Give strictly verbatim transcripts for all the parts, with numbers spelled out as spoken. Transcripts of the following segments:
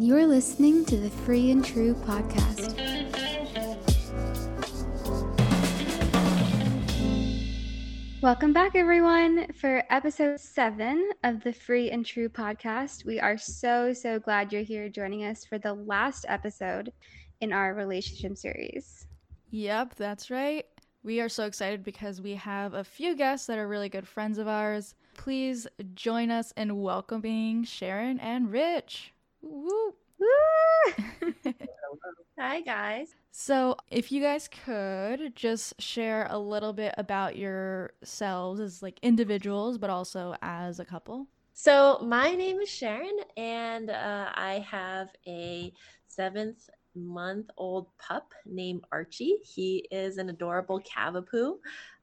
You're listening to the Free and True Podcast. Welcome back, everyone, for episode seven of the Free and True Podcast. We are so, so glad you're here joining us for the last episode in our relationship series. Yep, that's right. We are so excited because we have a few guests that are really good friends of ours. Please join us in welcoming Sharon and Rich. Woo. Woo. Hi, guys. So if you guys could just share a little bit about yourselves as like individuals, but also as a couple. So my name is Sharon, and uh, I have a seventh month old pup named Archie. He is an adorable Cavapoo.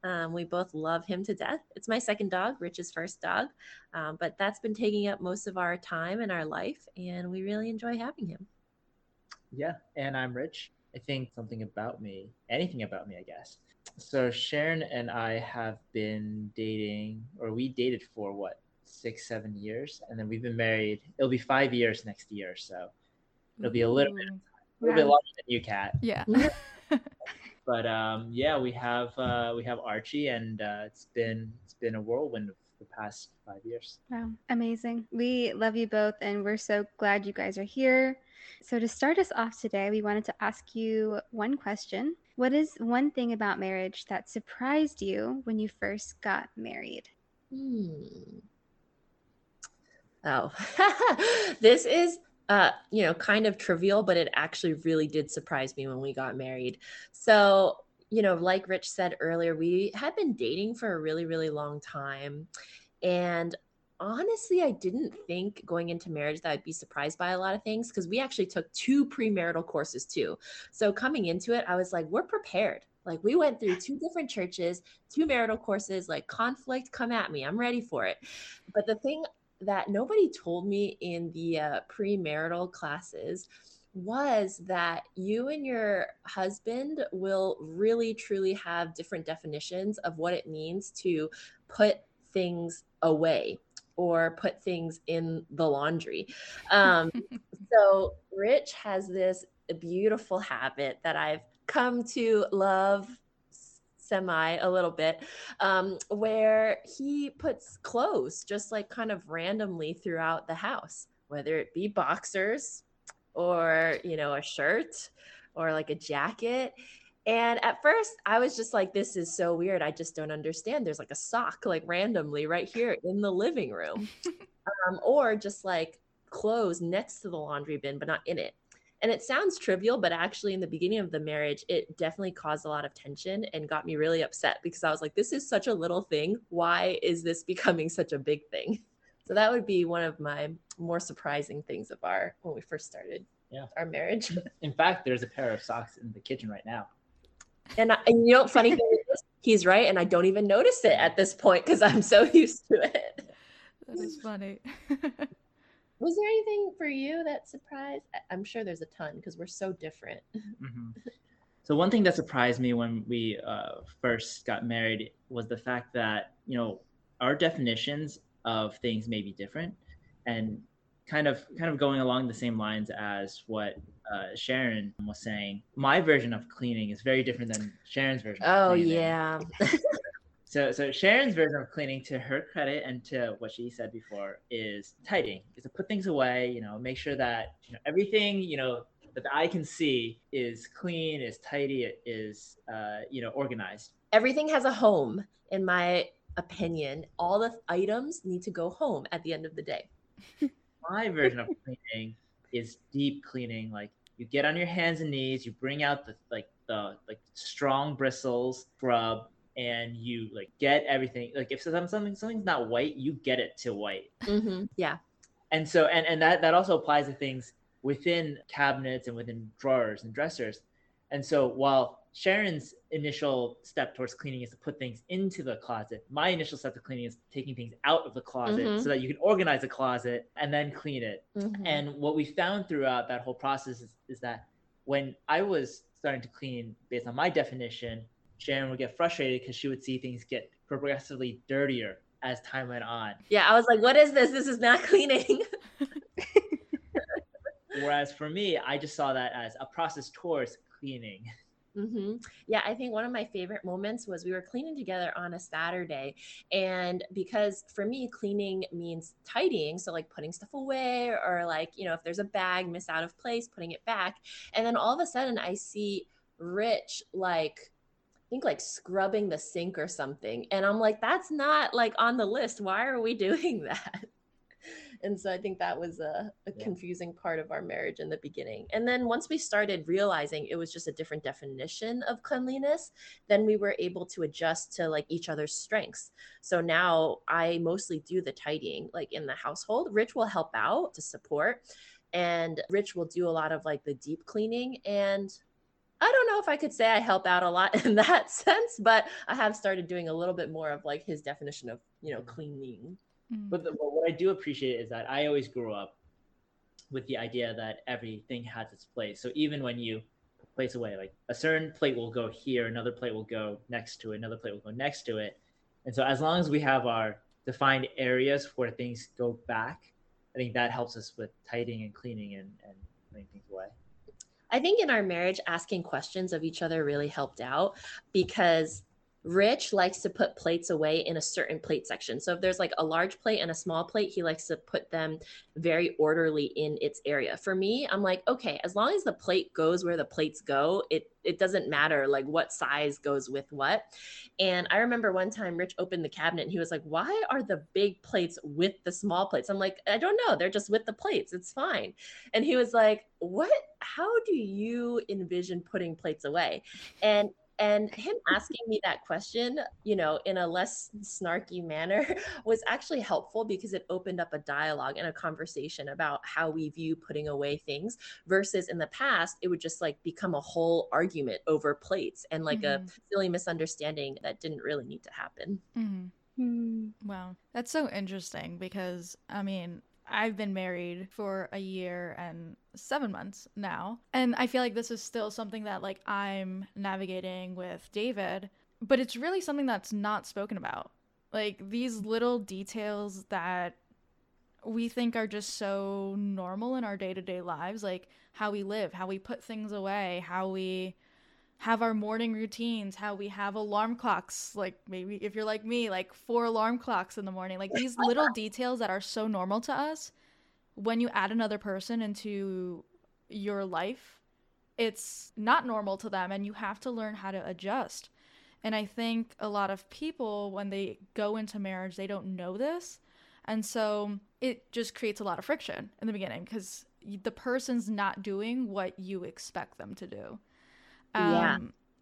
Um, we both love him to death. It's my second dog, Rich's first dog, um, but that's been taking up most of our time in our life, and we really enjoy having him. Yeah, and I'm Rich. I think something about me, anything about me, I guess. So Sharon and I have been dating, or we dated for what, six, seven years, and then we've been married. It'll be five years next year, so it'll be a little bit A little yeah. bit longer than you, Kat. Yeah. But um, yeah, we have uh, we have Archie, and uh, it's been it's been a whirlwind of the past five years. Wow, amazing! We love you both, and we're so glad you guys are here. So to start us off today, we wanted to ask you one question: what is one thing about marriage that surprised you when you first got married? Hmm. Oh, this is. Uh, you know, kind of trivial, but it actually really did surprise me when we got married. So, you know, like Rich said earlier, we had been dating for a really, really long time. And honestly, I didn't think going into marriage that I'd be surprised by a lot of things, because we actually took two premarital courses too. So coming into it, I was like, we're prepared. Like, we went through two different churches, two marital courses, like, conflict, come at me, I'm ready for it. But the thing that nobody told me in the uh, premarital classes was that you and your husband will really truly have different definitions of what it means to put things away or put things in the laundry. Um, so Rich has this beautiful habit that I've come to love semi a little bit, um, where he puts clothes just like kind of randomly throughout the house, whether it be boxers or, you know, a shirt or like a jacket. And at first I was just like, this is so weird. I just don't understand. There's like a sock like randomly right here in the living room, um, or just like clothes next to the laundry bin, but not in it. And it sounds trivial, but actually in the beginning of the marriage, it definitely caused a lot of tension and got me really upset, because I was like, this is such a little thing. Why is this becoming such a big thing? So that would be one of my more surprising things of our, when we first started yeah. our marriage. In fact, there's a pair of socks in the kitchen right now. And, I, and you know, funny thing is, he's right. And I don't even notice it at this point because I'm so used to it. That is funny. Was there anything for you that surprised? I'm sure there's a ton because we're so different. Mm-hmm. So one thing that surprised me when we uh, first got married was the fact that, you know, our definitions of things may be different, and kind of kind of going along the same lines as what uh, Sharon was saying. My version of cleaning is very different than Sharon's version. Oh, of yeah. So so Sharon's version of cleaning, to her credit and to what she said before, is tidying. Is to put things away, you know, make sure that, you know, everything, you know, that the eye can see is clean, is tidy, it is, uh, you know, organized. Everything has a home, in my opinion. All the items need to go home at the end of the day. My version of cleaning is deep cleaning. Like, you get on your hands and knees, you bring out the like the like strong bristles, scrub, and you like get everything. Like, if something something's not white, you get it to white. Mm-hmm. Yeah. And so, and, and that, that also applies to things within cabinets and within drawers and dressers. And so while Sharon's initial step towards cleaning is to put things into the closet, my initial step to cleaning is taking things out of the closet, mm-hmm. so that you can organize the closet and then clean it. Mm-hmm. And what we found throughout that whole process is, is that when I was starting to clean based on my definition, Sharon would get frustrated because she would see things get progressively dirtier as time went on. Yeah, I was like, what is this? This is not cleaning. Whereas for me, I just saw that as a process towards cleaning. Mm-hmm. Yeah, I think one of my favorite moments was we were cleaning together on a Saturday. And because for me, cleaning means tidying. So like putting stuff away, or like, you know, if there's a bag miss out of place, putting it back. And then all of a sudden I see Rich, like, I think like scrubbing the sink or something. And I'm like, that's not like on the list. Why are we doing that? And so I think that was a, a yeah. confusing part of our marriage in the beginning. And then once we started realizing it was just a different definition of cleanliness, then we were able to adjust to like each other's strengths. So now I mostly do the tidying, like in the household. Rich will help out to support, and Rich will do a lot of like the deep cleaning. And I don't know if I could say I help out a lot in that sense, but I have started doing a little bit more of like his definition of, you know, cleaning. But, the, but what I do appreciate is that I always grew up with the idea that everything has its place. So even when you place away, like a certain plate will go here, another plate will go next to it, another plate will go next to it. And so as long as we have our defined areas where things go back, I think that helps us with tidying and cleaning and, and putting things away. I think in our marriage, asking questions of each other really helped out, because Rich likes to put plates away in a certain plate section. So if there's like a large plate and a small plate, he likes to put them very orderly in its area. For me, I'm like, okay, as long as the plate goes where the plates go, it it doesn't matter like what size goes with what. And I remember one time Rich opened the cabinet and he was like, why are the big plates with the small plates? I'm like, I don't know. They're just with the plates. It's fine. And he was like, what? How do you envision putting plates away? And And him asking me that question, you know, in a less snarky manner was actually helpful, because it opened up a dialogue and a conversation about how we view putting away things, versus in the past, it would just like become a whole argument over plates and like mm-hmm. a silly misunderstanding that didn't really need to happen. Mm-hmm. Mm-hmm. Wow. That's so interesting, because I mean, I've been married for a year and seven months now, and I feel like this is still something that like I'm navigating with David, but it's really something that's not spoken about. Like these little details that we think are just so normal in our day-to-day lives, like how we live, how we put things away, how we have our morning routines, how we have alarm clocks, like maybe if you're like me, like four alarm clocks in the morning, like these little details that are so normal to us. When you add another person into your life, it's not normal to them, and you have to learn how to adjust. And I think a lot of people, when they go into marriage, they don't know this. And so it just creates a lot of friction in the beginning, because the person's not doing what you expect them to do. Um, yeah.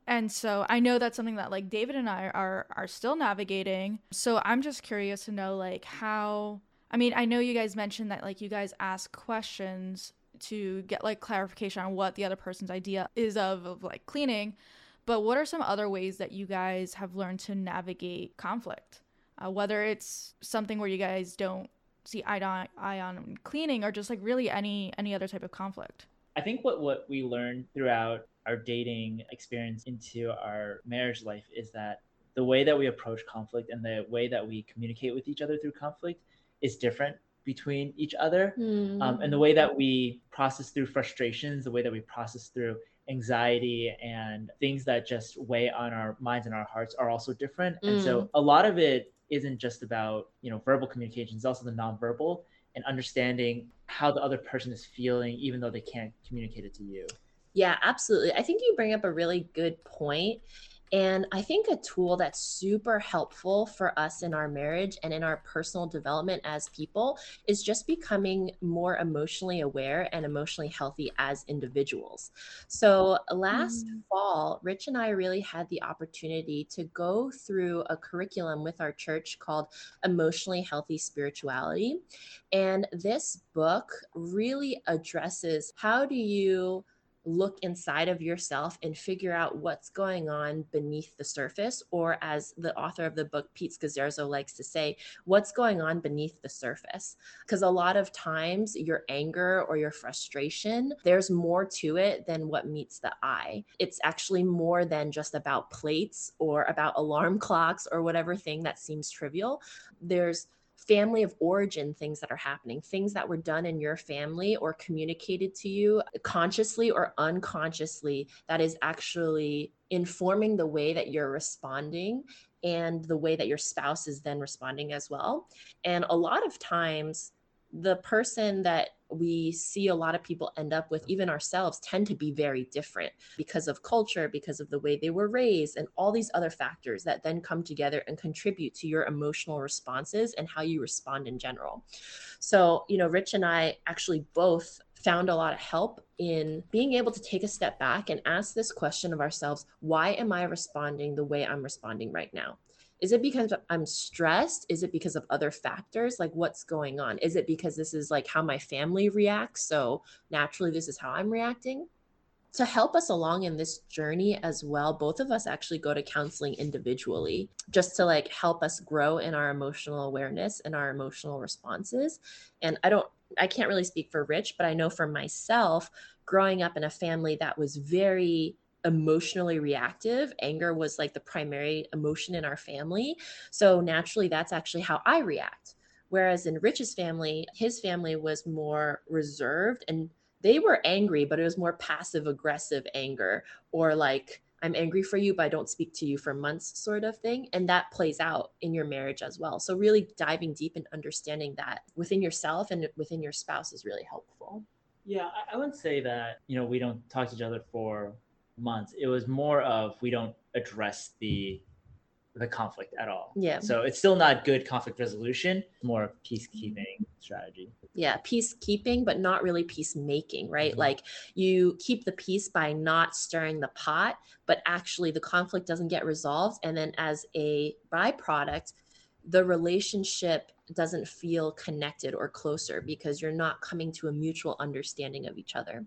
And so I know that's something that like David and I are, are still navigating. So I'm just curious to know like how, I mean, I know you guys mentioned that like you guys ask questions to get like clarification on what the other person's idea is of, of like cleaning, but what are some other ways that you guys have learned to navigate conflict? Uh, whether it's something where you guys don't see eye to eye on cleaning, or just like really any, any other type of conflict. I think what, what we learned throughout our dating experience into our marriage life is that the way that we approach conflict and the way that we communicate with each other through conflict is different between each other. Mm. Um, and the way that we process through frustrations, the way that we process through anxiety and things that just weigh on our minds and our hearts are also different. Mm. And so a lot of it isn't just about, you know, verbal communication, it's also the nonverbal and understanding how the other person is feeling, even though they can't communicate it to you. Yeah, absolutely. I think you bring up a really good point. And I think a tool that's super helpful for us in our marriage and in our personal development as people is just becoming more emotionally aware and emotionally healthy as individuals. So last mm. fall, Rich and I really had the opportunity to go through a curriculum with our church called Emotionally Healthy Spirituality. And this book really addresses how do you look inside of yourself and figure out what's going on beneath the surface, or as the author of the book, Pete Scazzarzo, likes to say, what's going on beneath the surface? Because a lot of times your anger or your frustration, there's more to it than what meets the eye. It's actually more than just about plates or about alarm clocks or whatever thing that seems trivial. There's family of origin things that are happening, things that were done in your family or communicated to you consciously or unconsciously that is actually informing the way that you're responding and the way that your spouse is then responding as well. And a lot of times, the person that we see a lot of people end up with, even ourselves, tend to be very different because of culture, because of the way they were raised, and all these other factors that then come together and contribute to your emotional responses and how you respond in general. So, you know, Rich and I actually both found a lot of help in being able to take a step back and ask this question of ourselves: why am I responding the way I'm responding right now? Is it because I'm stressed? Is it because of other factors? Like, what's going on? Is it because this is like how my family reacts, so naturally this is how I'm reacting? To help us along in this journey as well, both of us actually go to counseling individually just to like help us grow in our emotional awareness and our emotional responses. And I don't, I can't really speak for Rich, but I know for myself, growing up in a family that was very emotionally reactive. Anger was like the primary emotion in our family. So naturally, that's actually how I react. Whereas in Rich's family, his family was more reserved and they were angry, but it was more passive aggressive anger, or like, I'm angry for you, but I don't speak to you for months sort of thing. And that plays out in your marriage as well. So really diving deep and understanding that within yourself and within your spouse is really helpful. Yeah, I would say that, you know, we don't talk to each other for months. It was more of, we don't address the the conflict at all. Yeah. So it's still not good conflict resolution, more of peacekeeping strategy. Yeah, peacekeeping, but not really peacemaking, right? Mm-hmm. Like you keep the peace by not stirring the pot, but actually the conflict doesn't get resolved. And then as a byproduct, the relationship doesn't feel connected or closer because you're not coming to a mutual understanding of each other.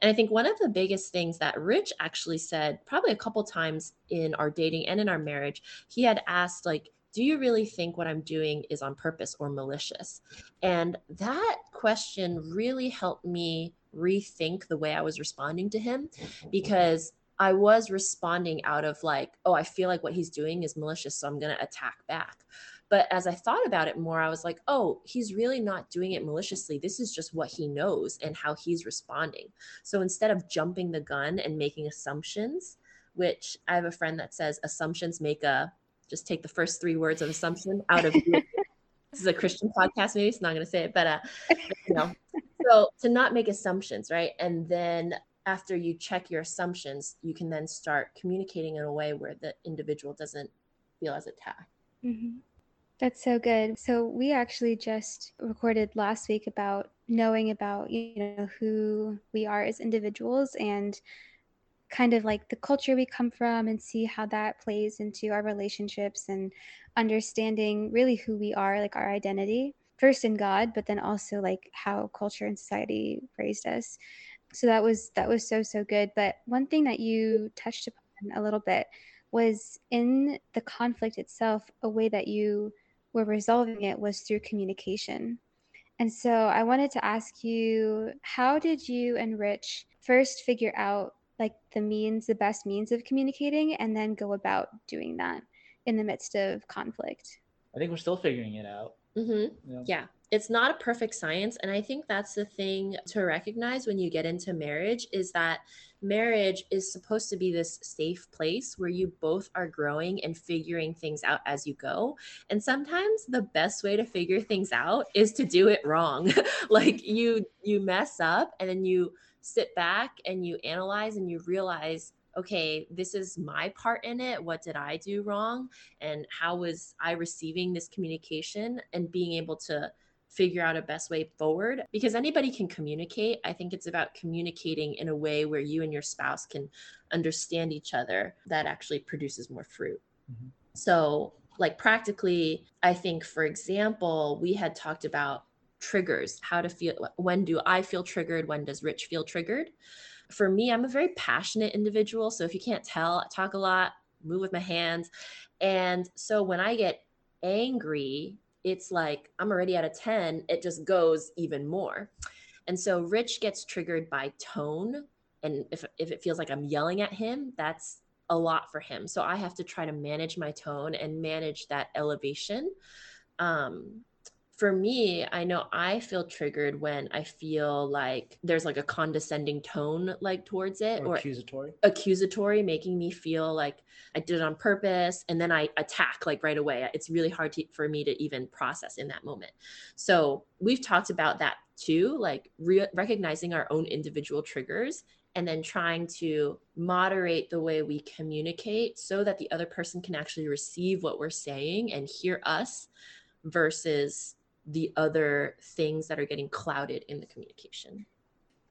And I think one of the biggest things that Rich actually said probably a couple times in our dating and in our marriage, he had asked, like, do you really think what I'm doing is on purpose or malicious? And that question really helped me rethink the way I was responding to him, because I was responding out of like, oh, I feel like what he's doing is malicious, so I'm going to attack back. But as I thought about it more, I was like, oh, he's really not doing it maliciously. This is just what he knows and how he's responding. So instead of jumping the gun and making assumptions, which I have a friend that says assumptions make a, just take the first three words of assumption out of you. This is a Christian podcast, maybe, so I'm not going to say it, but, uh, you know, so to not make assumptions, right? And then after you check your assumptions, you can then start communicating in a way where the individual doesn't feel as attacked. Mm-hmm. That's so good. So we actually just recorded last week about knowing about, you know, who we are as individuals and kind of like the culture we come from and see how that plays into our relationships and understanding really who we are, like our identity, first in God, but then also like how culture and society raised us. So that was, that was so, so good. But one thing that you touched upon a little bit was in the conflict itself, a way that you we're resolving it was through communication. And so I wanted to ask you, how did you and Rich first figure out like the means, the best means of communicating, and then go about doing that in the midst of conflict? I think we're still figuring it out. Mm-hmm. Yeah. yeah. It's not a perfect science. And I think that's the thing to recognize when you get into marriage, is that marriage is supposed to be this safe place where you both are growing and figuring things out as you go. And sometimes the best way to figure things out is to do it wrong. Like you, you mess up and then you sit back and you analyze and you realize, okay, this is my part in it. What did I do wrong? And how was I receiving this communication, and being able to figure out a best way forward, because anybody can communicate. I think it's about communicating in a way where you and your spouse can understand each other that actually produces more fruit. Mm-hmm. So like practically, I think, for example, we had talked about triggers, how to feel, when do I feel triggered? When does Rich feel triggered? For me, I'm a very passionate individual. So if you can't tell, I talk a lot, move with my hands. And so when I get angry, it's like, I'm already at a ten. It just goes even more. And so Rich gets triggered by tone. And if, if it feels like I'm yelling at him, that's a lot for him. So I have to try to manage my tone and manage that elevation. Um, for me, I know I feel triggered when I feel like there's like a condescending tone like towards it, or, or accusatory, accusatory, making me feel like I did it on purpose. And then I attack like right away. It's really hard to, for me to even process in that moment. So we've talked about that too, like re- recognizing our own individual triggers and then trying to moderate the way we communicate so that the other person can actually receive what we're saying and hear us versus the other things that are getting clouded in the communication.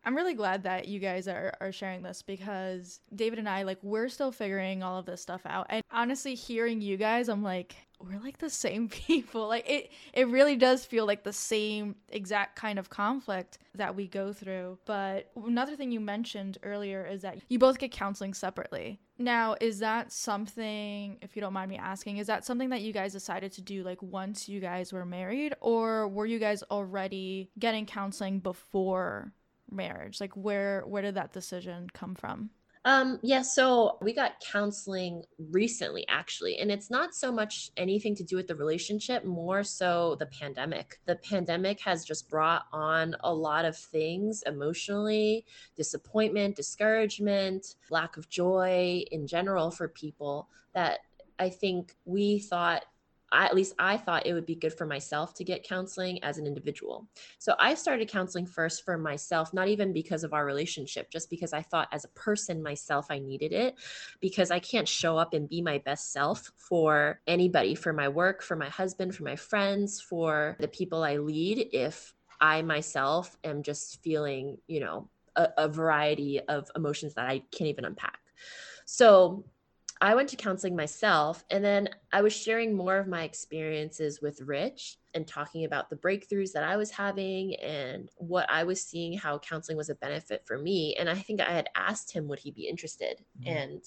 I'm really glad that you guys are, are sharing this, because David and I, like, we're still figuring all of this stuff out. And honestly, hearing you guys, I'm like, we're like the same people. Like it, it really does feel like the same exact kind of conflict that we go through. But another thing you mentioned earlier is that you both get counseling separately. Now, is that something, if you don't mind me asking, is that something that you guys decided to do like once you guys were married, or were you guys already getting counseling before marriage? Like where where did that decision come from? Um, yeah, so we got counseling recently, actually, and it's not so much anything to do with the relationship, more so the pandemic. The pandemic has just brought on a lot of things emotionally, disappointment, discouragement, lack of joy in general for people, that I think we thought, I, at least I thought it would be good for myself to get counseling as an individual. So I started counseling first for myself, not even because of our relationship, just because I thought as a person myself, I needed it, because I can't show up and be my best self for anybody, for my work, for my husband, for my friends, for the people I lead, if I myself am just feeling, you know, a, a variety of emotions that I can't even unpack. So I went to counseling myself, and then I was sharing more of my experiences with Rich and talking about the breakthroughs that I was having and what I was seeing, how counseling was a benefit for me. And I think I had asked him, would he be interested? Mm-hmm. And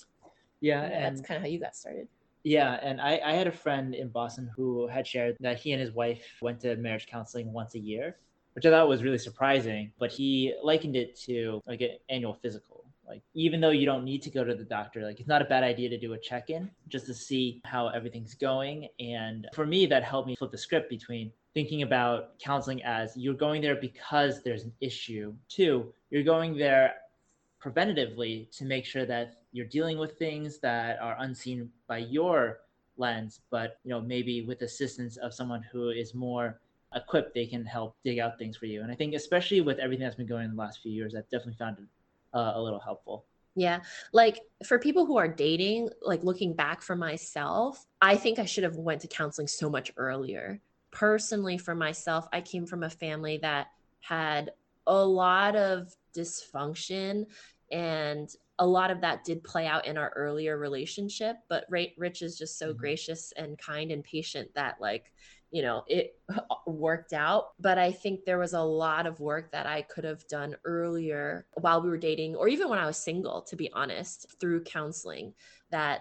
yeah, yeah and that's kind of how you got started. Yeah. And I, I had a friend in Boston who had shared that he and his wife went to marriage counseling once a year, which I thought was really surprising, but he likened it to like an annual physical. Like, even though you don't need to go to the doctor, like, it's not a bad idea to do a check-in just to see how everything's going. And for me, that helped me flip the script between thinking about counseling as you're going there because there's an issue, to you're going there preventatively to make sure that you're dealing with things that are unseen by your lens, but, you know, maybe with assistance of someone who is more equipped, they can help dig out things for you. And I think especially with everything that's been going on in the last few years, I've definitely found it Uh, a little helpful. Yeah. Like for people who are dating, like looking back for myself, I think I should have went to counseling so much earlier. Personally, for myself, I came from a family that had a lot of dysfunction, and a lot of that did play out in our earlier relationship. But Rich is just so mm-hmm. gracious and kind and patient that, like, you know, it worked out. But I think there was a lot of work that I could have done earlier while we were dating, or even when I was single, to be honest, through counseling, that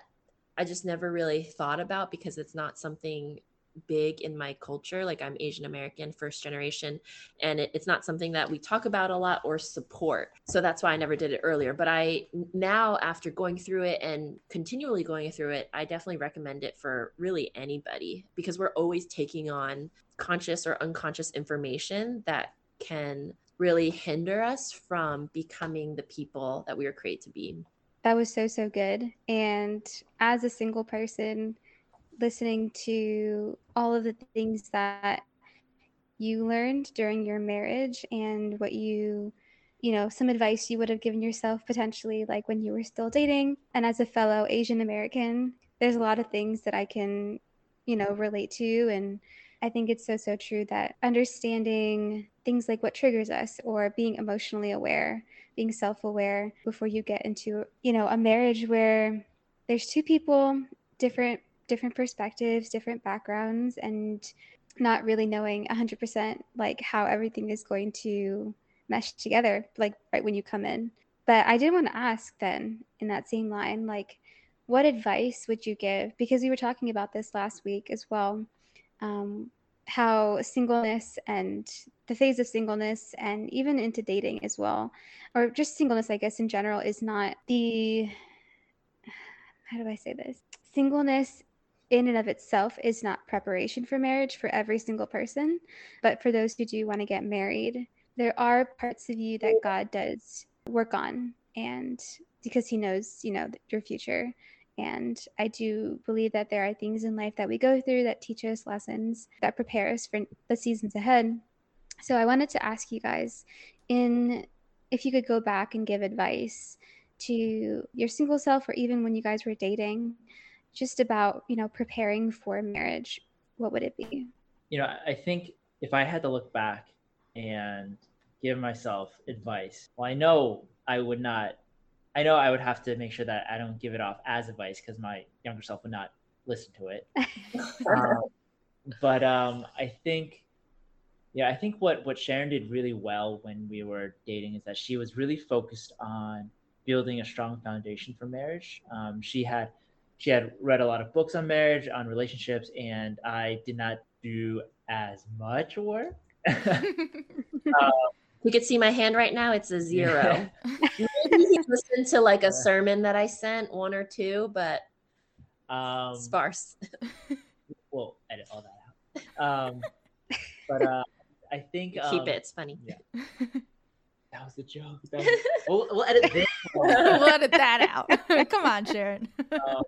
I just never really thought about, because it's not something big in my culture. Like, I'm Asian American, first generation, and it, it's not something that we talk about a lot or support. So that's why I never did it earlier. But I now, after going through it and continually going through it, I definitely recommend it for really anybody, because we're always taking on conscious or unconscious information that can really hinder us from becoming the people that we were created to be. That was so, so good. And as a single person, listening to all of the things that you learned during your marriage and what you, you know, some advice you would have given yourself potentially, like when you were still dating. And as a fellow Asian American, there's a lot of things that I can, you know, relate to. And I think it's so, so true that understanding things like what triggers us, or being emotionally aware, being self-aware before you get into, you know, a marriage where there's two people, different different perspectives, different backgrounds, and not really knowing one hundred percent like how everything is going to mesh together, like right when you come in. But I did want to ask then, in that same line, like, what advice would you give? Because we were talking about this last week as well, um, how singleness and the phase of singleness, and even into dating as well, or just singleness, I guess, in general, is not the, how do I say this? Singleness in and of itself is not preparation for marriage for every single person. But for those who do want to get married, there are parts of you that God does work on, and because he knows, you know, your future. And I do believe that there are things in life that we go through that teach us lessons, that prepare us for the seasons ahead. So I wanted to ask you guys, in if you could go back and give advice to your single self, or even when you guys were dating, just about, you know, preparing for marriage, what would it be? You know, I think if I had to look back and give myself advice, well, I know I would not, I know I would have to make sure that I don't give it off as advice, because my younger self would not listen to it. um, but um, I think, yeah, I think what, what Sharon did really well when we were dating is that she was really focused on building a strong foundation for marriage. Um, she had she had read a lot of books on marriage, on relationships, and I did not do as much work. um, You could see my hand right now. It's a zero. Maybe he listened to like a sermon that I sent, one or two, but um, sparse. We'll edit all that out. Um, but uh, I think um, keep it. It's funny. Yeah. That was a joke. That was, we'll, we'll edit this. We'll edit that out. Come on, Sharon. Um,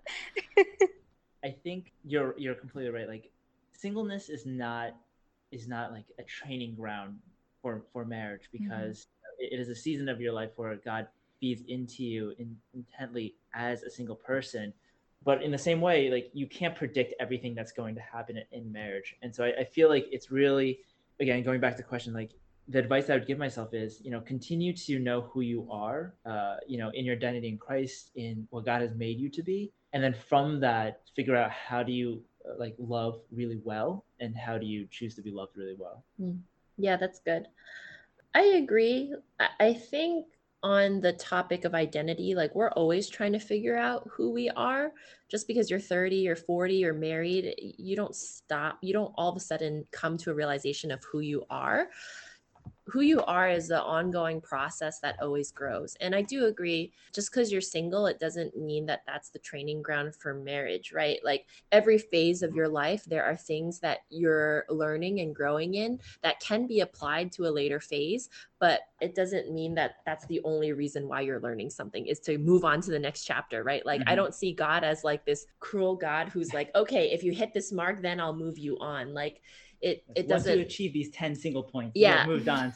I think you're you're completely right. Like, singleness is not is not like a training ground for, for marriage, because mm-hmm. it is a season of your life where God feeds into you in, intently as a single person. But in the same way, like, you can't predict everything that's going to happen in marriage. And so I, I feel like it's really, again, going back to the question, like, the advice I would give myself is, you know, continue to know who you are, uh, you know, in your identity in Christ, in what God has made you to be. And then from that, figure out how do you uh, like love really well, and how do you choose to be loved really well. Mm. Yeah, that's good. I agree. I think on the topic of identity, like, we're always trying to figure out who we are. Just because you're thirty or forty or married, you don't stop. You don't all of a sudden come to a realization of who you are. Who you are is an ongoing process that always grows. And I do agree, just because you're single, it doesn't mean that that's the training ground for marriage, right? Like, every phase of your life, there are things that you're learning and growing in that can be applied to a later phase, but it doesn't mean that that's the only reason why you're learning something, is to move on to the next chapter, right? Like, mm-hmm. I don't see God as like this cruel God who's like, okay, if you hit this mark, then I'll move you on. Like, It, it doesn't. Once you achieve these ten single points, yeah, moved on.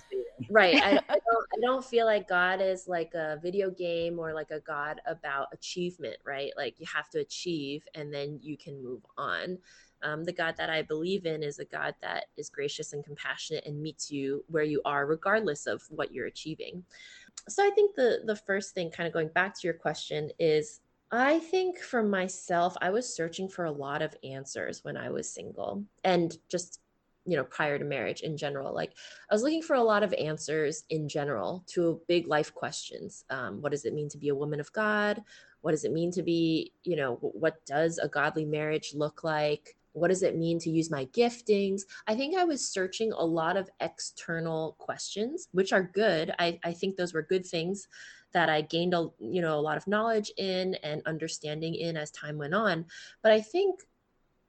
Right. I, I don't. I don't feel like God is like a video game, or like a God about achievement. Right. Like, you have to achieve and then you can move on. Um, the God that I believe in is a God that is gracious and compassionate and meets you where you are, regardless of what you're achieving. So I think the the first thing, kind of going back to your question, is, I think for myself, I was searching for a lot of answers when I was single, and just, you know, prior to marriage in general. Like, I was looking for a lot of answers in general to big life questions. Um, what does it mean to be a woman of God? What does it mean to be, you know, what does a godly marriage look like? What does it mean to use my giftings? I think I was searching a lot of external questions, which are good. I, I think those were good things that I gained, a, you know, a lot of knowledge in and understanding in as time went on. But I think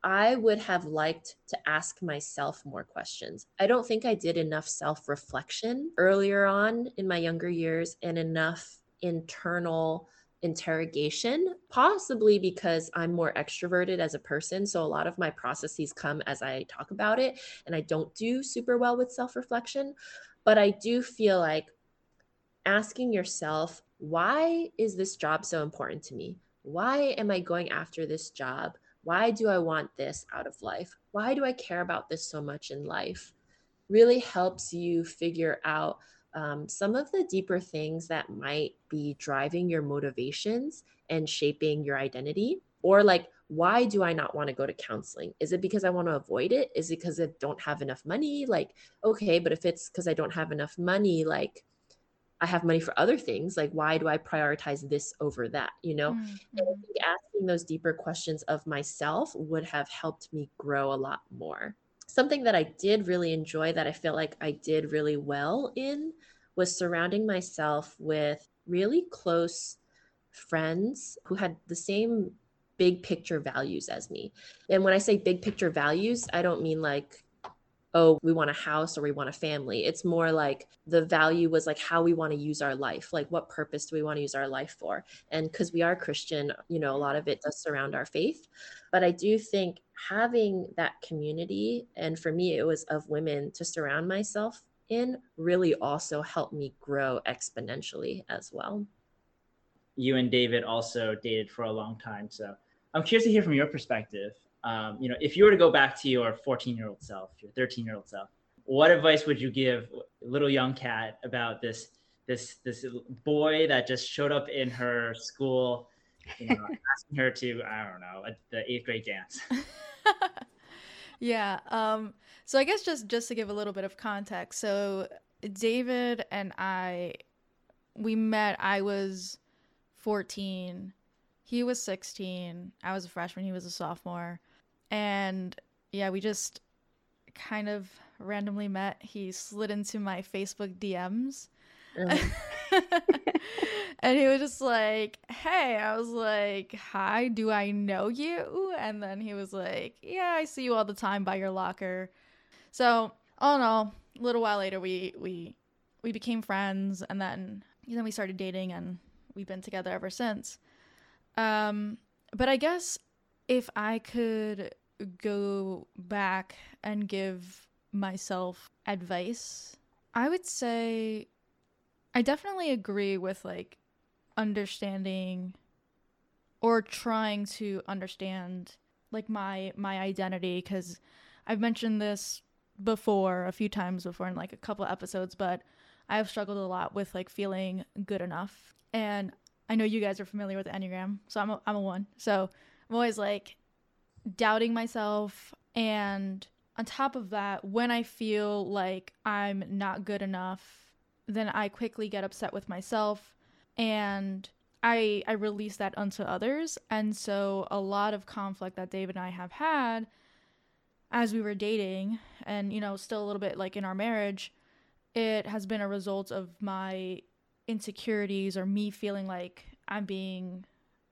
I would have liked to ask myself more questions. I don't think I did enough self-reflection earlier on in my younger years, and enough internal interrogation, possibly because I'm more extroverted as a person. So a lot of my processes come as I talk about it, and I don't do super well with self-reflection. But I do feel like asking yourself, why is this job so important to me? Why am I going after this job? Why do I want this out of life? Why do I care about this so much in life? Really helps you figure out um, some of the deeper things that might be driving your motivations and shaping your identity. Or like, why do I not want to go to counseling? Is it because I want to avoid it? Is it because I don't have enough money? Like, okay, but if it's because I don't have enough money, like, I have money for other things. Like, why do I prioritize this over that? You know, mm-hmm. And I think asking those deeper questions of myself would have helped me grow a lot more. Something that I did really enjoy, that I feel like I did really well in, was surrounding myself with really close friends who had the same big picture values as me. And when I say big picture values, I don't mean like, oh, we want a house or we want a family. It's more like the value was like how we want to use our life. Like what purpose do we want to use our life for? And because we are Christian, you know, a lot of it does surround our faith. But I do think having that community, and for me, it was of women to surround myself in, really also helped me grow exponentially as well. You and David also dated for a long time. So I'm curious to hear from your perspective. Um, you know, if you were to go back to your fourteen-year-old self, your thirteen-year-old self, what advice would you give little young Kat about this this this boy that just showed up in her school, you know, asking her to, I don't know, the eighth grade dance? Yeah. Um, so I guess just just to give a little bit of context, so David and I, we met. I was fourteen. He was sixteen. I was a freshman. He was a sophomore. And yeah, we just kind of randomly met. He slid into my Facebook D Ms. Oh. And he was just like, hey. I was like, hi, do I know you? And then he was like, yeah, I see you all the time by your locker. So all in all, a little while later, we we we became friends. And then, and then we started dating, and we've been together ever since. Um, but I guess if I could go back and give myself advice, I would say I definitely agree with like understanding or trying to understand like my my identity, because I've mentioned this before a few times before in like a couple episodes, but I've struggled a lot with like feeling good enough. And I know you guys are familiar with the Enneagram, so I'm a, I'm a one. So I'm always like doubting myself. And on top of that, when I feel like I'm not good enough, then I quickly get upset with myself, and I I release that onto others. And so a lot of conflict that David and I have had as we were dating, and you know, still a little bit like in our marriage, it has been a result of my insecurities or me feeling like I'm being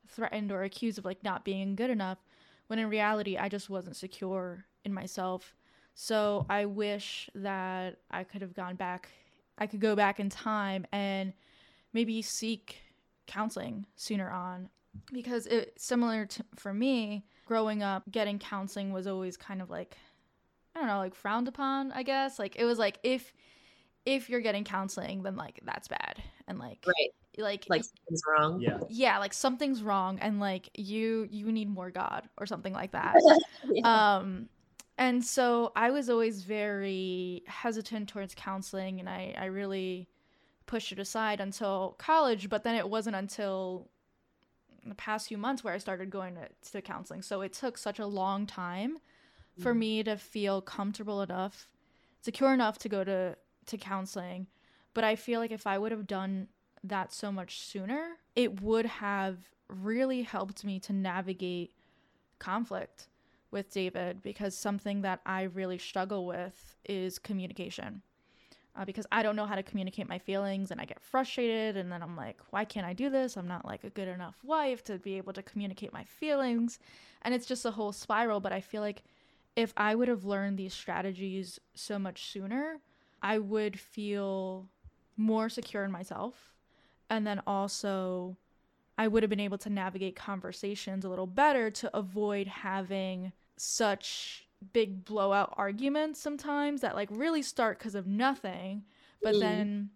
threatened or accused of like not being good enough, when in reality I just wasn't secure in myself. So I wish that I could have gone back I could go back in time and maybe seek counseling sooner on, because it's similar to, for me, growing up, getting counseling was always kind of like, I don't know, like frowned upon, I guess. Like it was like, if if you're getting counseling, then like that's bad, and like right. like like something's wrong. Yeah. Yeah, like something's wrong, and like you you need more God or something like that. Yeah. Um And so I was always very hesitant towards counseling, and I, I really pushed it aside until college. But then it wasn't until the past few months where I started going to, to counseling. So it took such a long time for mm. me to feel comfortable enough, secure enough to go to, to counseling. But I feel like if I would have done that so much sooner, it would have really helped me to navigate conflict with David, because something that I really struggle with is communication, uh, because I don't know how to communicate my feelings, and I get frustrated, and then I'm like, why can't I do this? I'm not like a good enough wife to be able to communicate my feelings, and it's just a whole spiral. But I feel like if I would have learned these strategies so much sooner, I would feel more secure in myself, and then also I would have been able to navigate conversations a little better to avoid having such big blowout arguments sometimes that like really start because of nothing. But mm. then,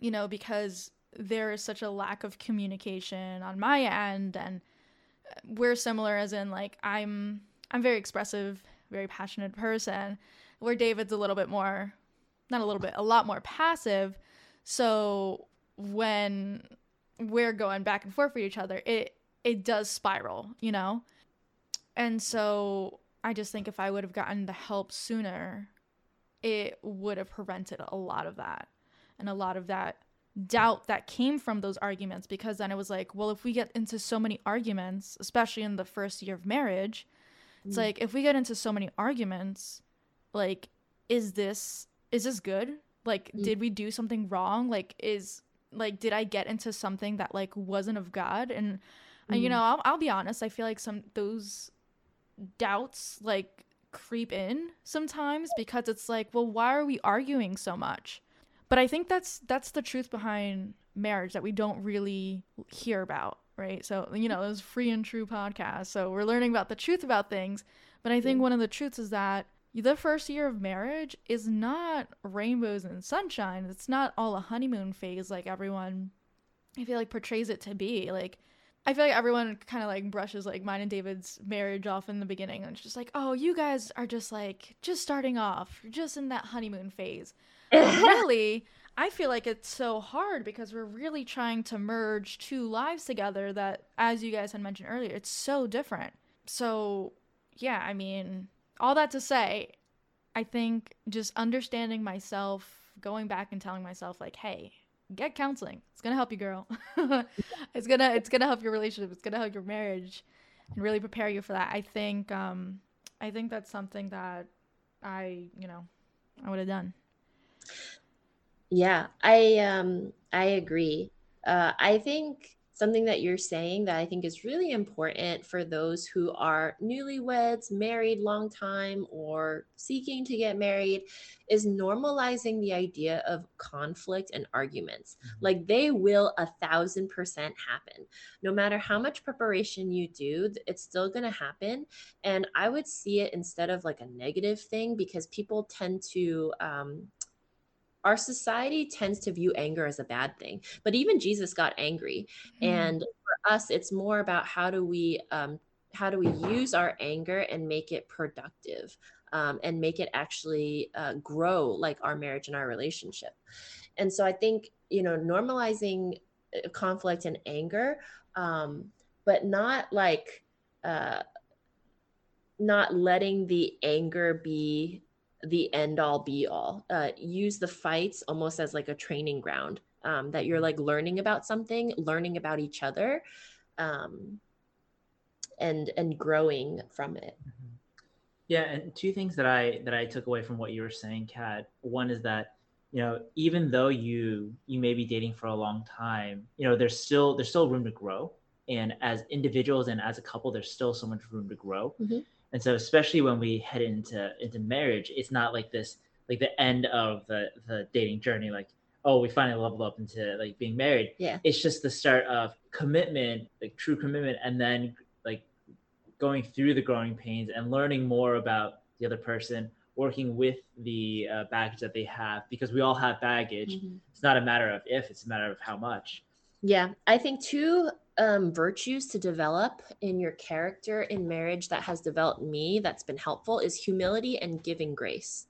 you know, because there is such a lack of communication on my end, and we're similar as in like I'm I'm very expressive, very passionate person, where David's a little bit more, not a little bit, a lot more passive. So when we're going back and forth for each other, it it does spiral, you know? And so I just think if I would have gotten the help sooner, it would have prevented a lot of that, and a lot of that doubt that came from those arguments. Because then it was like, well, if we get into so many arguments, especially in the first year of marriage, it's mm. like, if we get into so many arguments, like, is this, is this good? Like, mm. did we do something wrong? Like, is... like, did I get into something that like wasn't of God? And Mm-hmm. And, you know, I'll, I'll be honest. I feel like some those doubts, like, creep in sometimes because it's like, well, why are we arguing so much? But I think that's that's the truth behind marriage that we don't really hear about, right? So, you know, it was Free and True podcast. So we're learning about the truth about things. But I think mm-hmm. one of the truths is that the first year of marriage is not rainbows and sunshine. It's not all a honeymoon phase like everyone, I feel like, portrays it to be. Like, I feel like everyone kind of like brushes like mine and David's marriage off in the beginning, and it's just like, oh, you guys are just like just starting off, you're just in that honeymoon phase. Really, I feel like it's so hard because we're really trying to merge two lives together that, as you guys had mentioned earlier, it's so different. So yeah, I mean, all that to say, I think just understanding myself, going back and telling myself like, hey, get counseling. It's going to help you, girl. it's going to, it's going to help your relationship. It's going to help your marriage and really prepare you for that. I think, um, I think that's something that I, you know, I would have done. Yeah, I, um, I agree. Uh, I think something that you're saying that I think is really important for those who are newlyweds, married long time, or seeking to get married is normalizing the idea of conflict and arguments. Like, they will a thousand percent happen. No matter how much preparation you do, it's still going to happen. And I would see it instead of like a negative thing, because people tend to, um, our society tends to view anger as a bad thing, but even Jesus got angry. Mm-hmm. And for us, it's more about how do we, um, how do we use our anger and make it productive, um, and make it actually uh, grow, like our marriage and our relationship. And so I think, you know, normalizing conflict and anger, um, but not like, uh, not letting the anger be the end all be all. Uh, use the fights almost as like a training ground, um, that you're like learning about something, learning about each other, um, and and growing from it. Mm-hmm. Yeah, and two things that I that I took away from what you were saying, Kat. One is that, you know, even though you you may be dating for a long time, you know, there's still there's still room to grow, and as individuals and as a couple, there's still so much room to grow. Mm-hmm. And so, especially when we head into into marriage, it's not like this, like the end of the, the dating journey, like, oh, we finally leveled up into like being married. Yeah. It's just the start of commitment, like true commitment, and then like going through the growing pains and learning more about the other person, working with the uh, baggage that they have, because we all have baggage. Mm-hmm. It's not a matter of if, it's a matter of how much. Yeah, I think too, um, virtues to develop in your character in marriage that has developed me, that's been helpful, is humility and giving grace.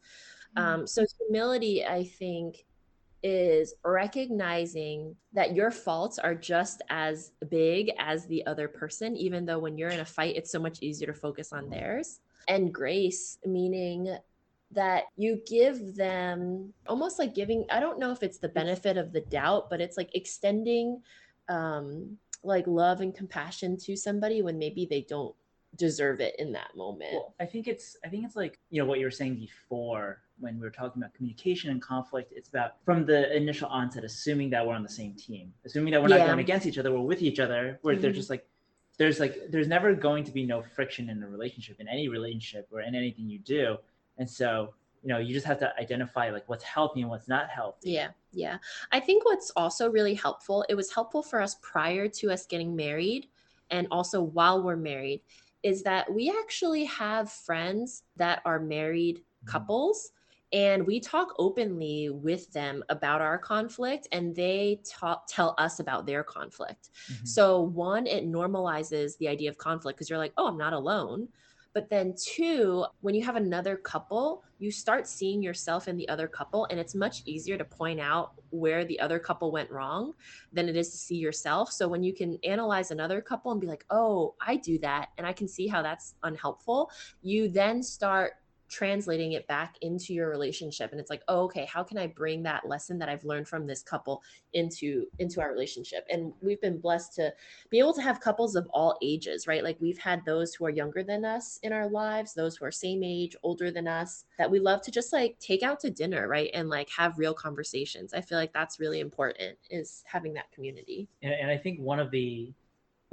Mm-hmm. Um, so humility, I think, is recognizing that your faults are just as big as the other person, even though when you're in a fight, it's so much easier to focus on theirs. And grace, meaning that you give them almost like giving, I don't know if it's the benefit of the doubt, but it's like extending um, like love and compassion to somebody when maybe they don't deserve it in that moment. Well, I think it's, I think it's like, you know, what you were saying before when we were talking about communication and conflict, it's about from the initial onset, assuming that we're on the same team, assuming that we're not yeah. going against each other, we're with each other, where mm-hmm. they're just like, there's like, there's never going to be no friction in a relationship, in any relationship or in anything you do. And so, you know, you just have to identify like what's healthy and what's not healthy. Yeah. Yeah. I think what's also really helpful, it was helpful for us prior to us getting married and also while we're married, is that we actually have friends that are married couples, and we talk openly with them about our conflict, and they talk, tell us about their conflict. Mm-hmm. So one, it normalizes the idea of conflict because you're like, oh, I'm not alone. But then two, when you have another couple, you start seeing yourself in the other couple, and it's much easier to point out where the other couple went wrong than it is to see yourself. So when you can analyze another couple and be like, oh, I do that, and I can see how that's unhelpful, you then start translating it back into your relationship. And it's like, oh, okay, how can I bring that lesson that I've learned from this couple into, into our relationship? And we've been blessed to be able to have couples of all ages, right? Like, we've had those who are younger than us in our lives, those who are same age, older than us, that we love to just like take out to dinner, right? And like have real conversations. I feel like that's really important, is having that community. And, and I think one of the,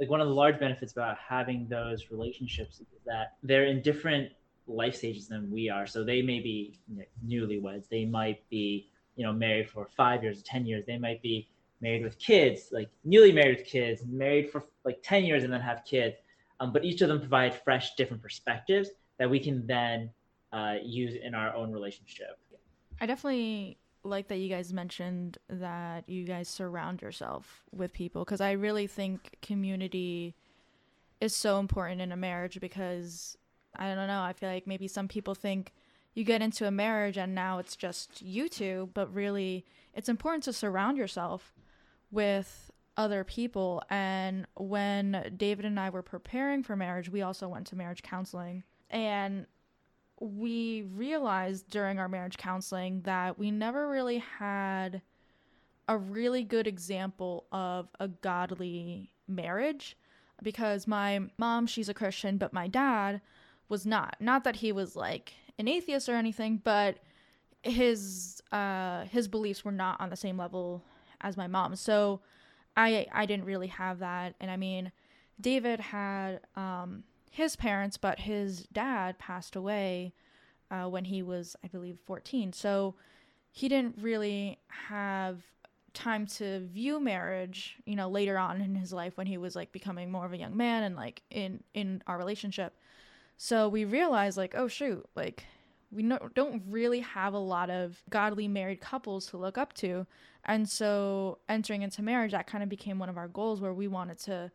like one of the large benefits about having those relationships is that they're in different life stages than we are. So they may be you know, newlyweds. They might be, you know, married for five years, ten years. They might be married with kids, like newly married with kids, married for like ten years and then have kids. Um, but each of them provide fresh, different perspectives that we can then uh, use in our own relationship. I definitely like that you guys mentioned that you guys surround yourself with people, because I really think community is so important in a marriage, because I don't know, I feel like maybe some people think you get into a marriage and now it's just you two, but really it's important to surround yourself with other people. And when David and I were preparing for marriage, we also went to marriage counseling, and we realized during our marriage counseling that we never really had a really good example of a godly marriage, because my mom, she's a Christian, but my dad was not. Not that he was like an atheist or anything, but his uh, his beliefs were not on the same level as my mom. So I I didn't really have that. And I mean, David had... Um, his parents, but his dad passed away uh, when he was, I believe, fourteen. So he didn't really have time to view marriage, you know, later on in his life when he was like becoming more of a young man and like in, in our relationship. So we realized like, oh shoot, like we no, don't really have a lot of godly married couples to look up to. And so entering into marriage, that kind of became one of our goals, where we wanted to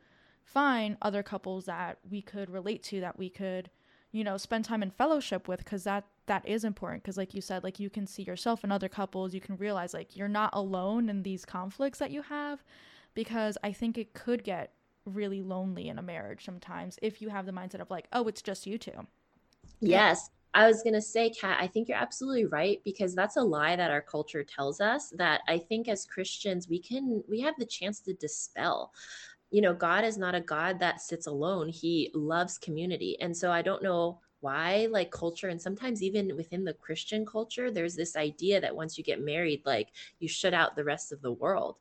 find other couples that we could relate to, that we could, you know, spend time in fellowship with, because that that is important, because like you said, like you can see yourself in other couples, you can realize like you're not alone in these conflicts that you have, because I think it could get really lonely in a marriage sometimes if you have the mindset of like, oh, it's just you two. Yes, I was gonna say, Kat, I think you're absolutely right, because that's a lie that our culture tells us that I think as Christians we can we have the chance to dispel. You know, God is not a God that sits alone. He loves community. And so I don't know why, like culture, and sometimes even within the Christian culture, there's this idea that once you get married, like you shut out the rest of the world.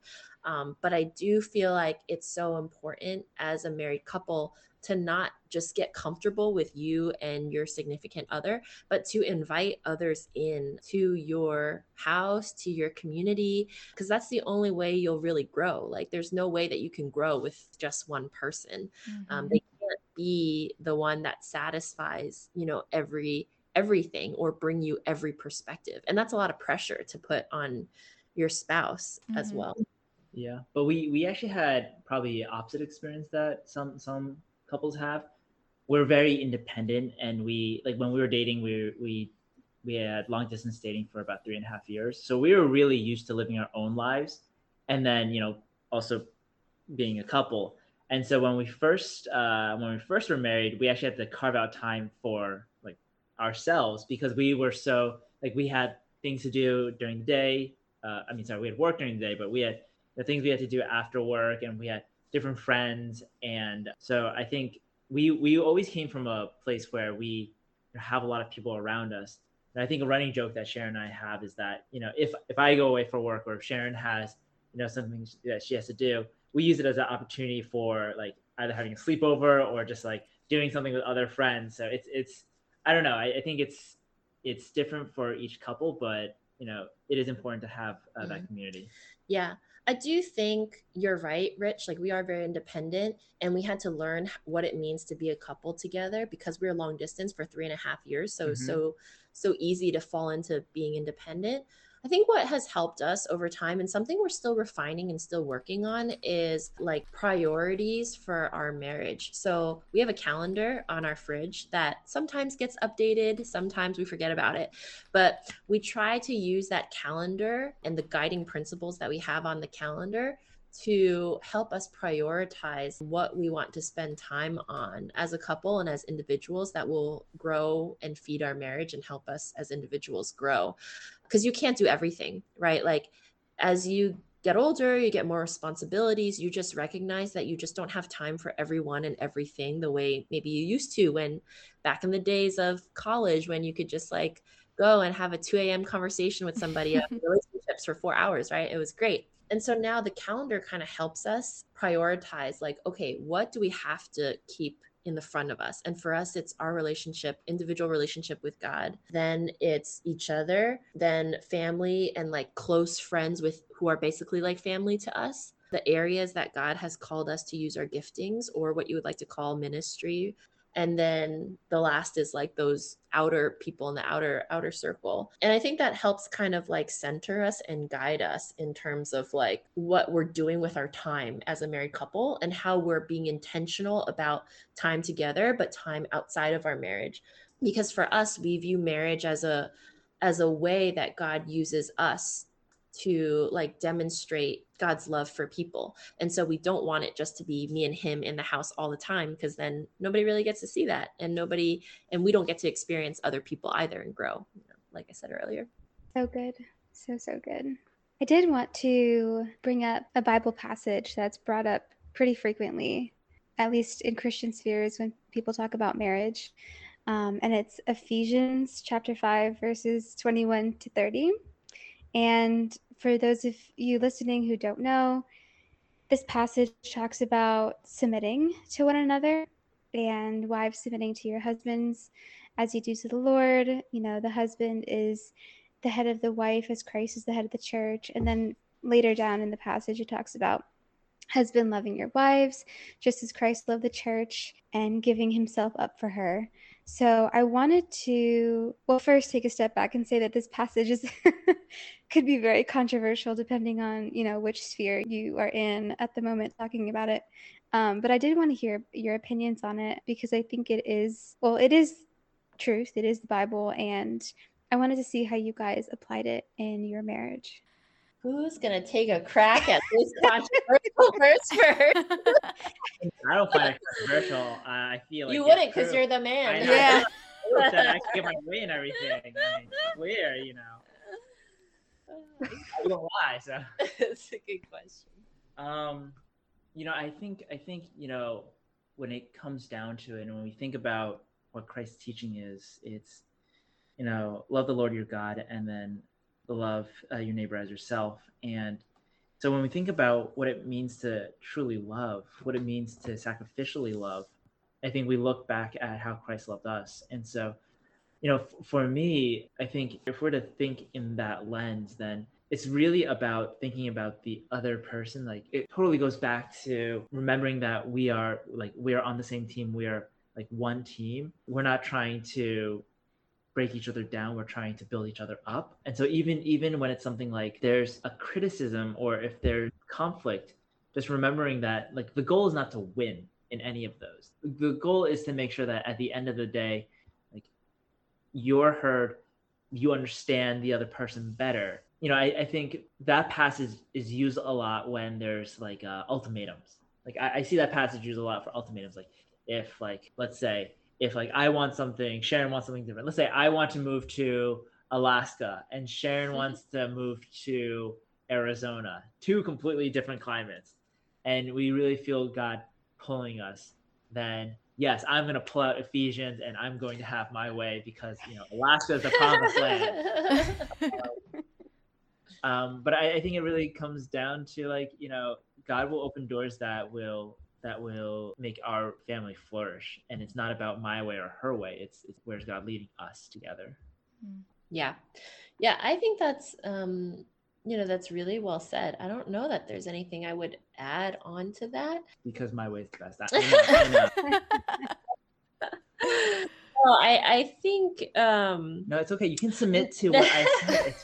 Um, but I do feel like it's so important as a married couple to not just get comfortable with you and your significant other, but to invite others in to your house, to your community, because that's the only way you'll really grow. Like there's no way that you can grow with just one person. Mm-hmm. Um, they can't be the one that satisfies, you know, every everything or bring you every perspective. And that's a lot of pressure to put on your spouse mm-hmm. as well. Yeah, but we we actually had probably opposite experience that some some couples have. We're very independent, and we like when we were dating, we we we had long distance dating for about three and a half years. So we were really used to living our own lives, and then you know also being a couple. And so when we first uh, when we first were married, we actually had to carve out time for like ourselves, because we were so like we had things to do during the day. Uh, I mean, sorry, we had work during the day, but we had the things we had to do after work, and we had different friends. And so I think we we always came from a place where we have a lot of people around us. And I think a running joke that Sharon and I have is that, you know, if, if I go away for work, or if Sharon has, you know, something that she has to do, we use it as an opportunity for like either having a sleepover or just like doing something with other friends. So it's, it's, I don't know. I, I think it's, it's different for each couple, but you know, it is important to have uh, that mm-hmm. community. Yeah. I do think you're right, Rich. Like, we are very independent, and we had to learn what it means to be a couple together, because we were long distance for three and a half years. So, mm-hmm. so, so easy to fall into being independent. I think what has helped us over time, and something we're still refining and still working on, is like priorities for our marriage. So we have a calendar on our fridge that sometimes gets updated, sometimes we forget about it, but we try to use that calendar and the guiding principles that we have on the calendar to help us prioritize what we want to spend time on as a couple and as individuals that will grow and feed our marriage and help us as individuals grow. Because you can't do everything, right? Like as you get older, you get more responsibilities. You just recognize that you just don't have time for everyone and everything the way maybe you used to when back in the days of college, when you could just like go and have a two a.m. conversation with somebody about relationships for four hours, right? It was great. And so now the calendar kind of helps us prioritize, like, okay, what do we have to keep in the front of us? And for us, it's our relationship, individual relationship with God. Then it's each other, then family and like close friends with who are basically like family to us. The areas that God has called us to use our giftings, or what you would like to call ministry. And then the last is like those outer people in the outer, outer circle. And I think that helps kind of like center us and guide us in terms of like what we're doing with our time as a married couple and how we're being intentional about time together, but time outside of our marriage. Because for us, we view marriage as a, as a way that God uses us to like demonstrate God's love for people. And so we don't want it just to be me and him in the house all the time, because then nobody really gets to see that, and nobody, and we don't get to experience other people either and grow, you know, like I said earlier. So good. So, so good. I did want to bring up a Bible passage that's brought up pretty frequently, at least in Christian spheres when people talk about marriage. Um, and it's Ephesians chapter five, verses twenty-one to thirty. And for those of you listening who don't know, this passage talks about submitting to one another, and wives submitting to your husbands as you do to the Lord. You know, the husband is the head of the wife as Christ is the head of the church. And then later down in the passage, it talks about husband loving your wives, just as Christ loved the church and giving himself up for her. So I wanted to, well, first take a step back and say that this passage is could be very controversial depending on, you know, which sphere you are in at the moment talking about it. Um, but I did want to hear your opinions on it, because I think it is, well, it is truth. It is the Bible. And I wanted to see how you guys applied it in your marriage. Who's going to take a crack at this controversial verse first? I don't find it controversial. Uh, I feel like you wouldn't, because you're the man. I know, yeah. I, that I can get my way and everything. I mean, it's clear, you know. I don't lie, so. That's a good question. Um, you know, I think, I think, you know, when it comes down to it, and when we think about what Christ's teaching is, it's, you know, love the Lord your God, and then love uh, your neighbor as yourself. And so when we think about what it means to truly love, what it means to sacrificially love, I think we look back at how Christ loved us. And so, you know, f- for me, I think if we're to think in that lens, then it's really about thinking about the other person. Like, it totally goes back to remembering that we are like, we are on the same team. We are like one team. We're not trying to break each other down, we're trying to build each other up. And so even even when it's something like there's a criticism, or if there's conflict, just remembering that like the goal is not to win in any of those. The goal is to make sure that at the end of the day, like, you're heard, you understand the other person better. You know, I, I think that passage is used a lot when there's like uh, ultimatums. Like I, I see that passage used a lot for ultimatums. Like if like, let's say, If like I want something, Sharon wants something different. Let's say I want to move to Alaska and Sharon wants to move to Arizona, two completely different climates. And we really feel God pulling us. Then yes, I'm going to pull out Ephesians and I'm going to have my way, because, you know, Alaska is the promised land. Um, but I, I think it really comes down to like, you know, God will open doors that will that will make our family flourish. And it's not about my way or her way. It's, it's where's God leading us together. Yeah. Yeah. I think that's, um, you know, that's really well said. I don't know that there's anything I would add on to that. Because my way is the best. I, I know. Well, I, I think. Um... No, it's okay. You can submit to what I said.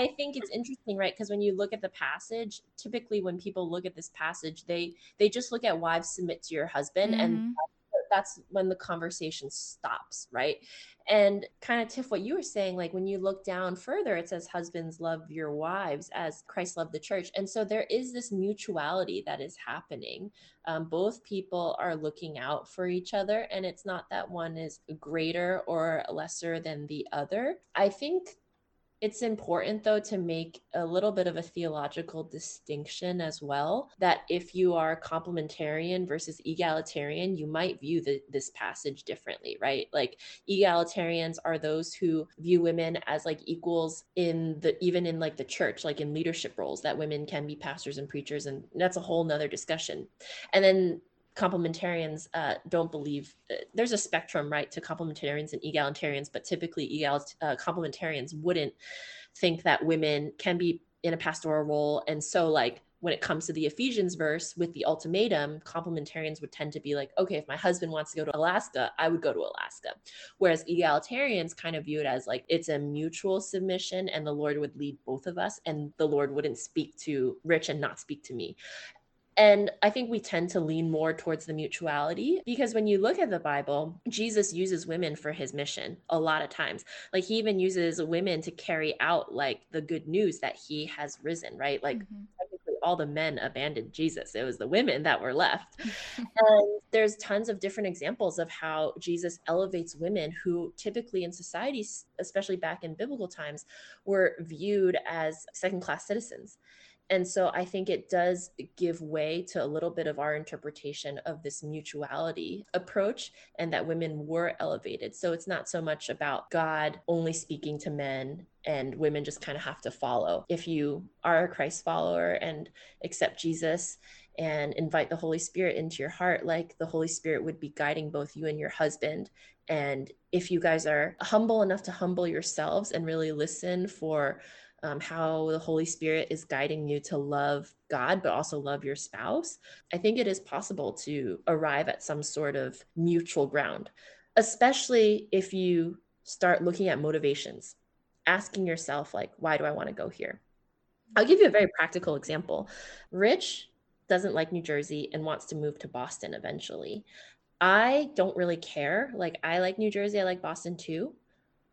I think it's interesting, right? Because when you look at the passage, typically when people look at this passage, they they just look at wives submit to your husband, mm-hmm. and that's when the conversation stops, right? And kind of Tiff, what you were saying, like when you look down further, it says husbands love your wives as Christ loved the church. And so there is this mutuality that is happening. Um, both people are looking out for each other, and it's not that one is greater or lesser than the other. I think It's important, though, to make a little bit of a theological distinction as well, that if you are complementarian versus egalitarian, you might view the, this passage differently, right? Like egalitarians are those who view women as like equals in the, even in like the church, like in leadership roles, that women can be pastors and preachers. And that's a whole nother discussion. And then complementarians uh, don't believe there's a spectrum, right, to complementarians and egalitarians, but typically egal uh, complementarians wouldn't think that women can be in a pastoral role. And so like when it comes to the Ephesians verse with the ultimatum, complementarians would tend to be like, okay, if my husband wants to go to Alaska, I would go to Alaska. Whereas egalitarians kind of view it as like, it's a mutual submission and the Lord would lead both of us, and the Lord wouldn't speak to Rich and not speak to me. And I think we tend to lean more towards the mutuality, because when you look at the Bible, Jesus uses women for his mission a lot of times. Like he even uses women to carry out like the good news that he has risen, right? Like mm-hmm. Technically all the men abandoned Jesus. It was the women that were left. And there's tons of different examples of how Jesus elevates women who typically in society, especially back in biblical times, were viewed as second-class citizens. And so I think it does give way to a little bit of our interpretation of this mutuality approach, and that women were elevated. So it's not so much about God only speaking to men and women just kind of have to follow. If you are a Christ follower and accept Jesus and invite the Holy Spirit into your heart, like the Holy Spirit would be guiding both you and your husband. And if you guys are humble enough to humble yourselves and really listen for Um, how the Holy Spirit is guiding you to love God, but also love your spouse, I think it is possible to arrive at some sort of mutual ground, especially if you start looking at motivations, asking yourself, like, why do I want to go here? I'll give you a very practical example. Rich doesn't like New Jersey and wants to move to Boston eventually. I don't really care. Like, I like New Jersey. I like Boston too.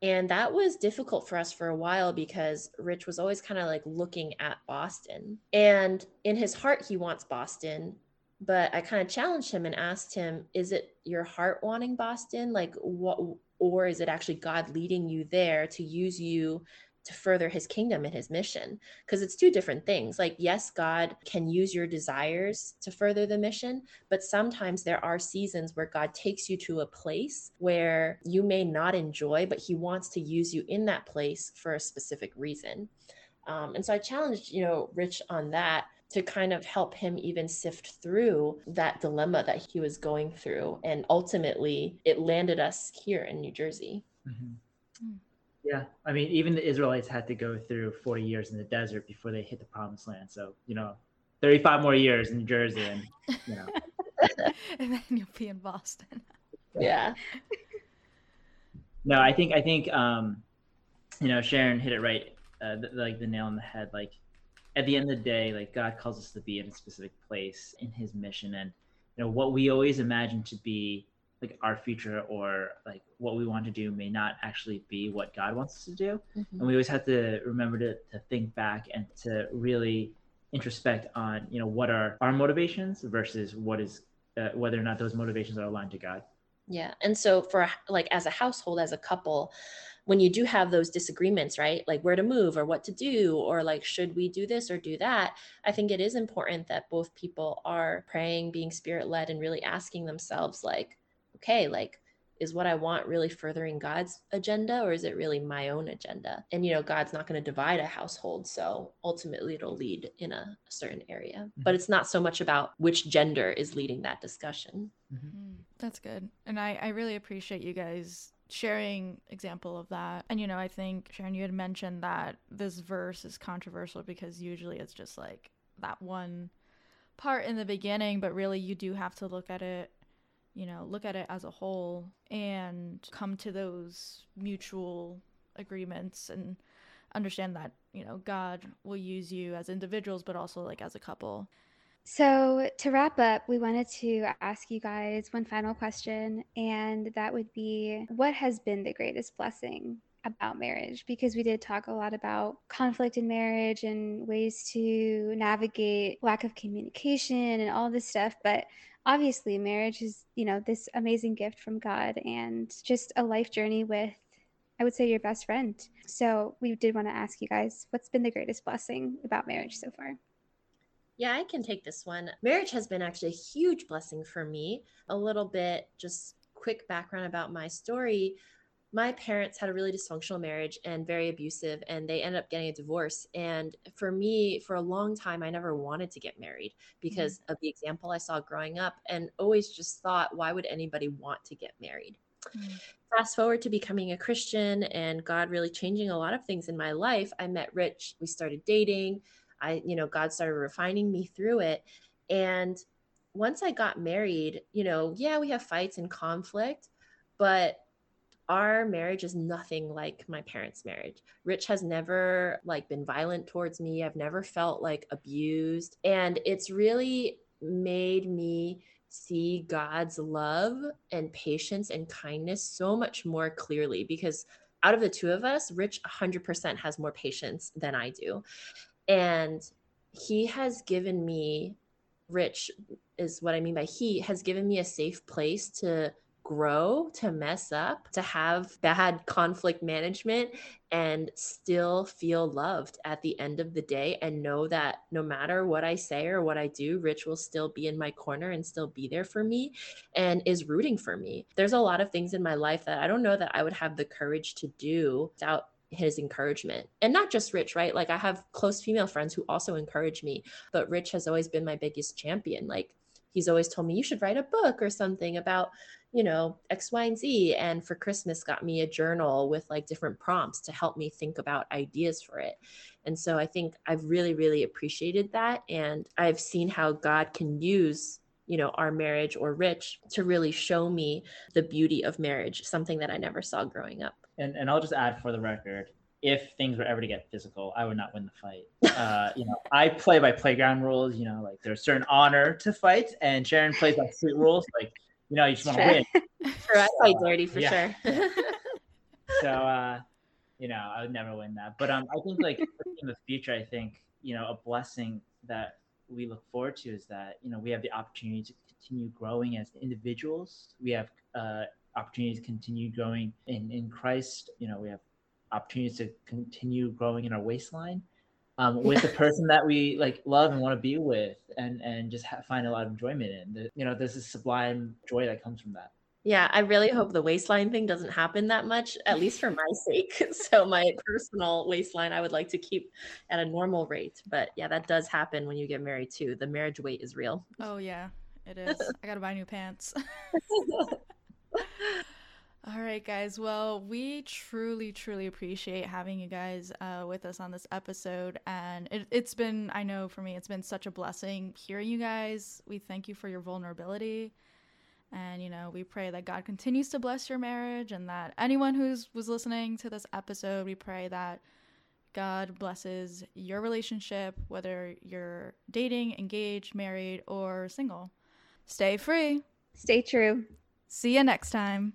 And that was difficult for us for a while because Rich was always kind of like looking at Boston, and in his heart, he wants Boston. But I kind of challenged him and asked him, is it your heart wanting Boston? Like what, or is it actually God leading you there to use you to further his kingdom and his mission? Because it's two different things. Like, yes, God can use your desires to further the mission, but sometimes there are seasons where God takes you to a place where you may not enjoy, but he wants to use you in that place for a specific reason. Um, and so I challenged, you know, Rich on that, to kind of help him even sift through that dilemma that he was going through. And ultimately it landed us here in New Jersey. Mm-hmm. Mm. Yeah. I mean, even the Israelites had to go through forty years in the desert before they hit the promised land. So, you know, thirty-five more years in New Jersey and, you know. And then you'll be in Boston. Yeah. No, I think, I think, um, you know, Sharon hit it right, uh, the, like the nail on the head. Like at the end of the day, like God calls us to be in a specific place in his mission. And, you know, what we always imagine to be like our future or like what we want to do may not actually be what God wants us to do. Mm-hmm. And we always have to remember to, to think back and to really introspect on, you know, what are our motivations versus what is, uh, whether or not those motivations are aligned to God. Yeah. And so for like, as a household, as a couple, when you do have those disagreements, right? Like where to move or what to do, or like, should we do this or do that? I think it is important that both people are praying, being spirit led, and really asking themselves like, okay, like, is what I want really furthering God's agenda, or is it really my own agenda? And, you know, God's not going to divide a household. So ultimately it'll lead in a certain area, mm-hmm. but it's not so much about which gender is leading that discussion. Mm-hmm. That's good. And I, I really appreciate you guys sharing example of that. And, you know, I think Sharon, you had mentioned that this verse is controversial because usually it's just like that one part in the beginning, but really you do have to look at it you know, look at it as a whole and come to those mutual agreements and understand that, you know, God will use you as individuals, but also like as a couple. So to wrap up, we wanted to ask you guys one final question, and that would be, what has been the greatest blessing about marriage? Because we did talk a lot about conflict in marriage and ways to navigate lack of communication and all this stuff, but obviously marriage is, you know, this amazing gift from God and just a life journey with I would say your best friend. So we did want to ask you guys, what's been the greatest blessing about marriage so far? Yeah, I can take this one. Marriage has been actually a huge blessing for me. A little bit, just quick background about my story. My parents had a really dysfunctional marriage and very abusive, and they ended up getting a divorce. And for me, for a long time, I never wanted to get married because mm-hmm. of the example I saw growing up, and always just thought, why would anybody want to get married? Mm-hmm. Fast forward to becoming a Christian and God really changing a lot of things in my life. I met Rich. We started dating. I, you know, God started refining me through it. And once I got married, you know, yeah, we have fights and conflict, but our marriage is nothing like my parents' marriage. Rich has never like been violent towards me. I've never felt like abused. And it's really made me see God's love and patience and kindness so much more clearly, because out of the two of us, Rich one hundred percent has more patience than I do. And he has given me, Rich is what I mean by he, has given me a safe place to grow, to mess up, to have bad conflict management, and still feel loved at the end of the day, and know that no matter what I say or what I do, Rich will still be in my corner and still be there for me and is rooting for me. There's a lot of things in my life that I don't know that I would have the courage to do without his encouragement. And not just Rich, right? Like I have close female friends who also encourage me, but Rich has always been my biggest champion. Like he's always told me, you should write a book or something about, you know, X, Y, and Z. And for Christmas got me a journal with like different prompts to help me think about ideas for it. And so I think I've really, really appreciated that. And I've seen how God can use, you know, our marriage or Rich to really show me the beauty of marriage, something that I never saw growing up. And and I'll just add for the record, if things were ever to get physical, I would not win the fight. Uh, you know, I play by playground rules, you know, like there's certain honor to fight, and Sharon plays by street rules. Like, you know, you just want to win. Sure, I play dirty for yeah, sure. Yeah. So, uh, you know, I would never win that. But um, I think like in the future, I think, you know, a blessing that we look forward to is that, you know, we have the opportunity to continue growing as individuals. We have uh, opportunities to continue growing in, in Christ. You know, we have opportunities to continue growing in our waistline um, with the person that we like love and want to be with, and, and just ha- find a lot of enjoyment in. The, you know, there's a sublime joy that comes from that. Yeah, I really hope the waistline thing doesn't happen that much, at least for my sake. So my personal waistline, I would like to keep at a normal rate. But yeah, that does happen when you get married too. The marriage weight is real. Oh yeah, it is. I gotta buy new pants. All right, guys. Well, we truly, truly appreciate having you guys uh, with us on this episode. And it, it's been, I know for me, it's been such a blessing hearing you guys. We thank you for your vulnerability. And, you know, we pray that God continues to bless your marriage, and that anyone who's was listening to this episode, we pray that God blesses your relationship, whether you're dating, engaged, married, or single. Stay free. Stay true. See you next time.